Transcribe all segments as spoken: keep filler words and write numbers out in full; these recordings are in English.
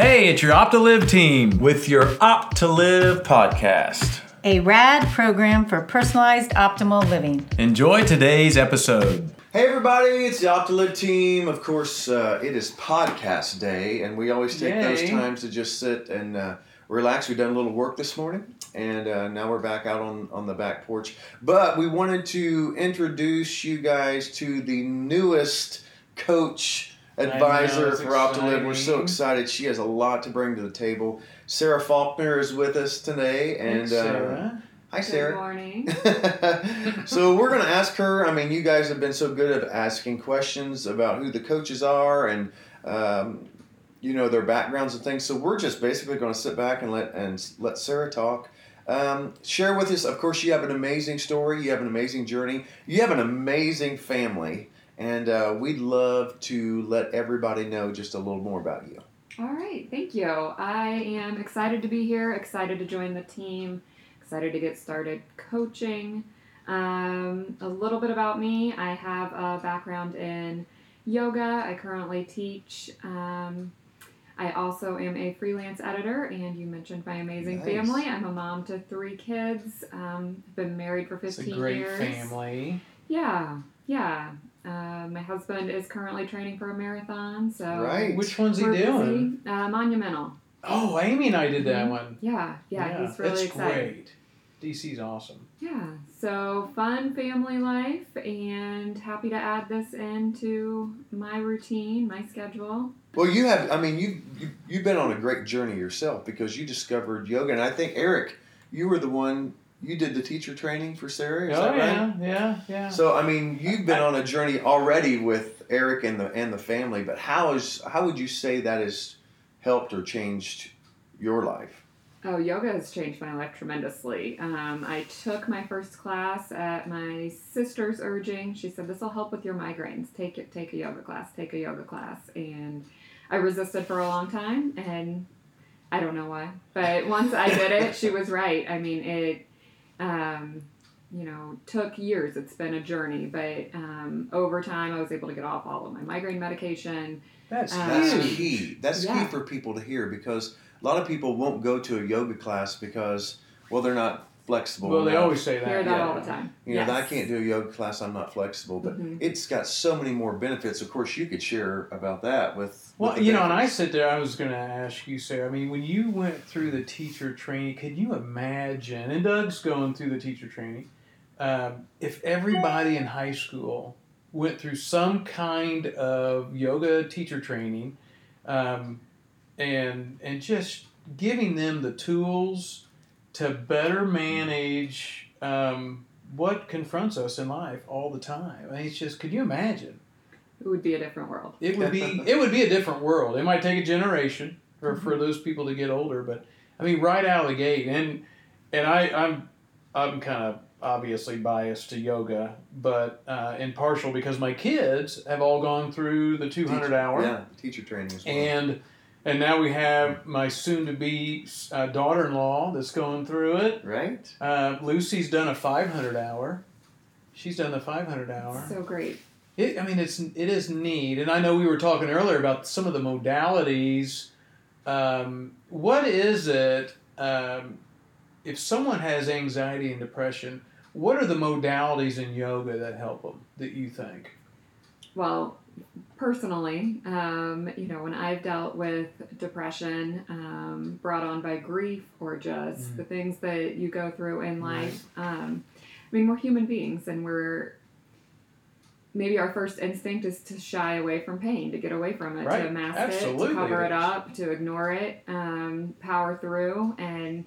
Hey, it's your Opt to Live team with your Opt to Live podcast. A rad program for personalized optimal living. Enjoy today's episode. Hey everybody, it's the Opt to Live team. Of course, uh, it is podcast day, and we always take Yay. those times to just sit and uh, relax. We've done a little work this morning, and uh, now we're back out on, on the back porch. But we wanted to introduce you guys to the newest coach advisor for Opt to Live. We're so excited. She has a lot to bring to the table. Sarah Faulkner is with us today. And Thanks, Sarah. Uh, Hi, Sarah. Good morning. So we're going to ask her, I mean, you guys have been so good at asking questions about who the coaches are and, um, you know, their backgrounds and things. So we're just basically going to sit back and let and let Sarah talk. Um, share with us, of course, you have an amazing story. You have an amazing journey. You have an amazing family. And uh, we'd love to let everybody know just a little more about you. All right. Thank you. I am excited to be here, excited to join the team. Excited to get started coaching. Um, a little bit about me. I have a background in yoga. I currently teach. Um, I also am a freelance editor, and you mentioned my amazing nice. family. I'm a mom to three kids. Um, I've been married for fifteen years. It's a great years. family. Yeah, yeah. Uh, my husband is currently training for a marathon. So right. Which one's he doing? Uh, Monumental. Oh, Amy and I did that mm-hmm. one. Yeah, yeah, yeah. He's really excited. That's great. D C's awesome. Yeah, so fun family life, and happy to add this into my routine, my schedule. Well, you have, I mean, you, you, you've been on a great journey yourself because you discovered yoga, and I think, Eric, you were the one, you did the teacher training for Sarah, is oh, that right? yeah, yeah, yeah. So, I mean, you've been I, on a journey already with Eric and the and the family, but how is how would you say that has helped or changed your life? Oh, yoga has changed my life tremendously. Um, I took my first class at my sister's urging. She said, this will help with your migraines. Take it, take a yoga class, take a yoga class. And I resisted for a long time, and I don't know why. But once I did it, she was right. I mean, it, um, you know, took years. It's been a journey. But um, over time, I was able to get off all of my migraine medication. That's, um, that's key. That's yeah. key for people to hear, because a lot of people won't go to a yoga class because, well, they're not flexible. Well, enough. They always say that. Hear that yeah. all the time. You yes. know, I can't do a yoga class. I'm not flexible. But mm-hmm. it's got so many more benefits. Of course, you could share about that with. Well, with you know, and I sit there. I was going to ask you, Sarah. I mean, when you went through the teacher training, could you imagine? And Doug's going through the teacher training. Uh, if everybody in high school went through some kind of yoga teacher training. Um, And and just giving them the tools to better manage um, what confronts us in life all the time. I mean, it's just, could you imagine? It would be a different world. It would be it would be a different world. It might take a generation for, mm-hmm. for those people to get older, but I mean, right out of the gate. And and I I'm I'm kind of obviously biased to yoga, but uh, and partial because my kids have all gone through the two hundred hour yeah teacher training as well. and. And now we have my soon-to-be uh, daughter-in-law that's going through it. Right. Uh, Lucy's done a five hundred hour. She's done the five hundred hour. So great. It, I mean, it's it is neat. And I know we were talking earlier about some of the modalities. Um, what is it, um, if someone has anxiety and depression, what are the modalities in yoga that help them, that you think? Well, personally, um, you know, when I've dealt with depression um, brought on by grief or just mm-hmm. the things that you go through in life, right. um, I mean, we're human beings, and we're, maybe our first instinct is to shy away from pain, to get away from it, right. to mask Absolutely. it, to cover it up, to ignore it, um, power through, and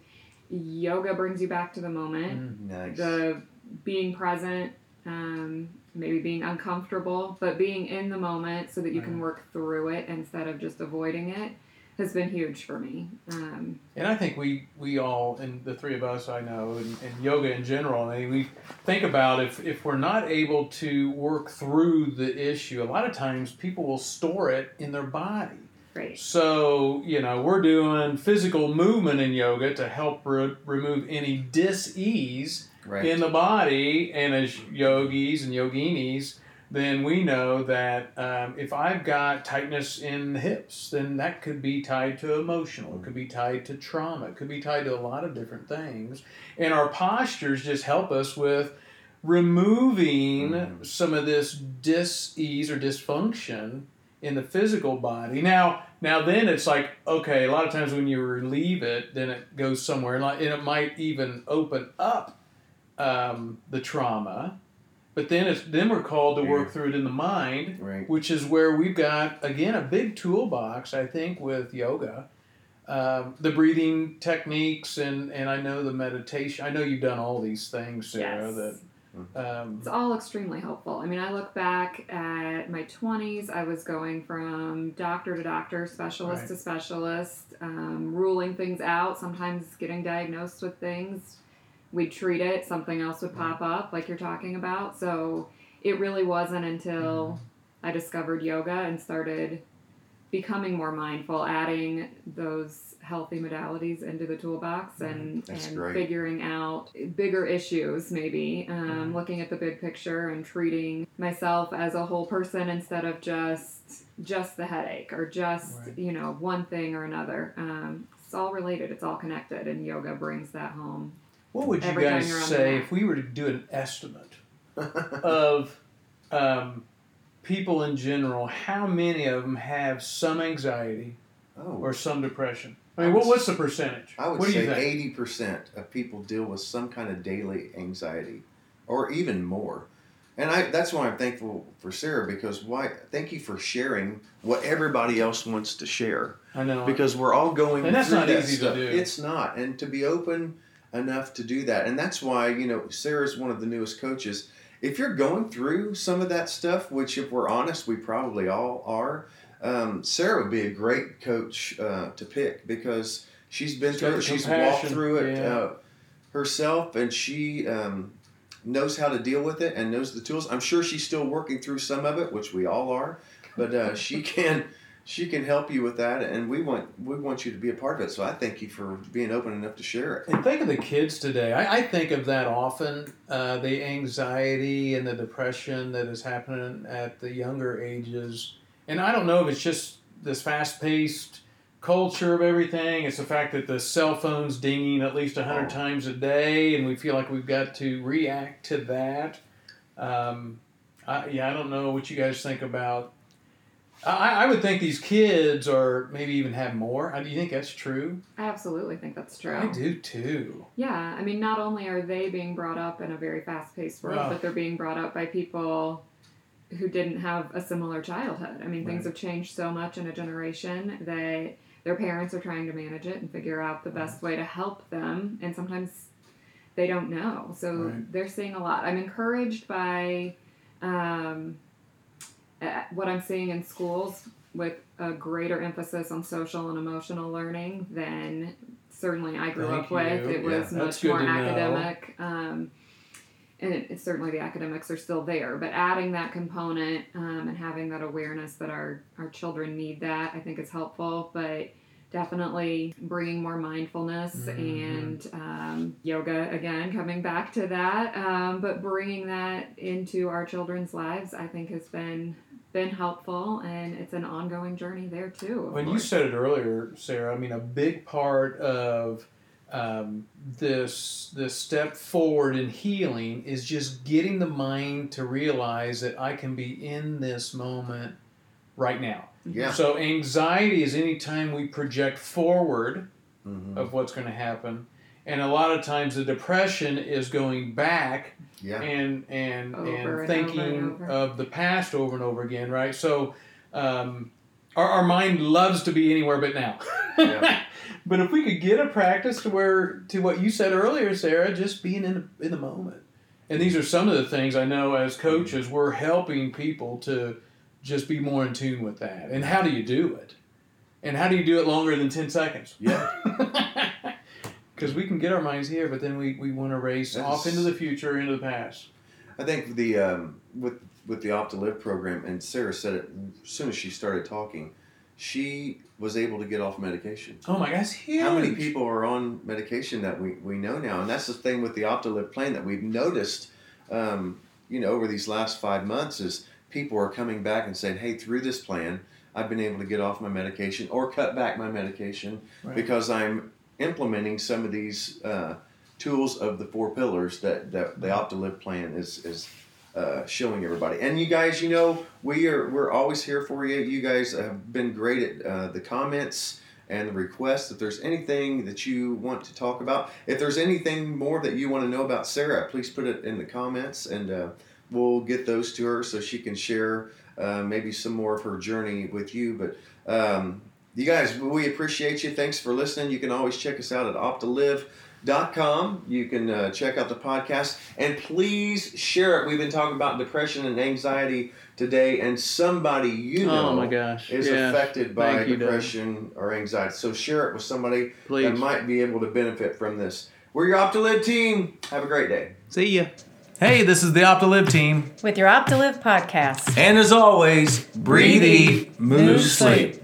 yoga brings you back to the moment, mm, nice. the being present, um, maybe being uncomfortable, but being in the moment so that you can work through it instead of just avoiding it has been huge for me. Um, and I think we, we all, and the three of us I know, and, and yoga in general, I mean, we think about if, if we're not able to work through the issue, a lot of times people will store it in their body. Right. So, you know, we're doing physical movement in yoga to help re- remove any dis-ease Right. in the body, and as yogis and yoginis, then we know that um, if I've got tightness in the hips, then that could be tied to emotional. It could be tied to trauma. It could be tied to a lot of different things. And our postures just help us with removing mm-hmm. some of this dis-ease or dysfunction in the physical body. Now, now then it's like, okay, a lot of times when you relieve it, then it goes somewhere. And it might even open up um, the trauma. But then it's then we're called to work through it in the mind, right. which is where we've got, again, a big toolbox, I think, with yoga. Um, the breathing techniques and, and I know the meditation. I know you've done all these things, Sarah. Yes. That, um, it's all extremely helpful. I mean, I look back at my twenties. I was going from doctor to doctor, specialist right. to specialist, um, ruling things out, sometimes getting diagnosed with things. We'd treat it. Something else would pop up, like you're talking about. So it really wasn't until I discovered yoga and started becoming more mindful, adding those healthy modalities into the toolbox and, and figuring out bigger issues maybe, um, mm. looking at the big picture and treating myself as a whole person instead of just just the headache or just right. you know one thing or another. Um, it's all related. It's all connected, and yoga brings that home. What would you Every guys say if we were to do an estimate of um, people in general? How many of them have some anxiety oh. or some depression? I mean, I would, what, what's the percentage? I would what say eighty percent of people deal with some kind of daily anxiety, or even more. And I, that's why I'm thankful for Sarah, because why? Thank you for sharing what everybody else wants to share. I know, because we're all going and that's through not that easy stuff. To do. It's not, and to be open. Enough to do that. And that's why, you know, Sarah's one of the newest coaches. If you're going through some of that stuff, which if we're honest, we probably all are, um, Sarah would be a great coach uh, to pick because she's been she's through it. She's walked through it yeah. uh, herself, and she um, knows how to deal with it and knows the tools. I'm sure she's still working through some of it, which we all are, but uh, she can... She can help you with that, and we want we want you to be a part of it. So I thank you for being open enough to share it. And think of the kids today. I, I think of that often, uh, the anxiety and the depression that is happening at the younger ages. And I don't know if it's just this fast-paced culture of everything. It's the fact that the cell phone's dinging at least one hundred oh. times a day, and we feel like we've got to react to that. Um, I, yeah, I don't know what you guys think about. I, I would think these kids are maybe even have more. Do you think that's true? I absolutely think that's true. I do too. Yeah. I mean, not only are they being brought up in a very fast-paced world, oh. but they're being brought up by people who didn't have a similar childhood. I mean, right. things have changed so much in a generation that their parents are trying to manage it and figure out the best right. way to help them. And sometimes they don't know. So right. they're seeing a lot. I'm encouraged by... Um, what I'm seeing in schools with a greater emphasis on social and emotional learning than certainly I grew Thank up you. With. It yeah, was much more academic. Um, and it, it, certainly the academics are still there. But adding that component um, and having that awareness that our, our children need that, I think is helpful. But definitely bringing more mindfulness mm-hmm. and um, yoga, again, coming back to that. Um, but bringing that into our children's lives, I think, has been... been helpful, and it's an ongoing journey there too. When you said it earlier, Sarah, I mean, a big part of um, this this step forward in healing is just getting the mind to realize that I can be in this moment right now. Yeah. So anxiety is any time we project forward mm-hmm. of what's going to happen. And a lot of times the depression is going back yeah. and and, and thinking and over and over. Of the past over and over again, right? So um, our, our mind loves to be anywhere but now. Yeah. But if we could get a practice to where to what you said earlier, Sarah, just being in in the moment. And these are some of the things I know as coaches, we're helping people to just be more in tune with that. And how do you do it? And how do you do it longer than ten seconds? Yeah. Because we can get our minds here, but then we, we want to race That's, off into the future, into the past. I think the um, with with the Opt to Live program, and Sarah said it as soon as she started talking, she was able to get off medication. Oh my gosh, huge! How many people are on medication that we, we know now? And that's the thing with the Opt to Live plan that we've noticed, um, you know, over these last five months is people are coming back and saying, hey, through this plan, I've been able to get off my medication or cut back my medication right. because I'm implementing some of these uh, tools of the four pillars that, that the Opt to Live plan is is uh, showing everybody. And you guys, you know, we are we're always here for you. You guys have been great at uh, the comments and the requests. If there's anything that you want to talk about, if there's anything more that you want to know about Sarah, please put it in the comments, and uh, we'll get those to her so she can share uh, maybe some more of her journey with you. But um, you guys, we appreciate you. Thanks for listening. You can always check us out at opt to live dot com. You can uh, check out the podcast, and please share it. We've been talking about depression and anxiety today, and somebody you know oh my gosh. is yeah. affected by Thank depression you, or anxiety. So share it with somebody please. that might be able to benefit from this. We're your Opt to Live team. Have a great day. See ya. Hey, this is the Opt to Live team with your Opt to Live podcast. And as always, breathe, eat, move, sleep.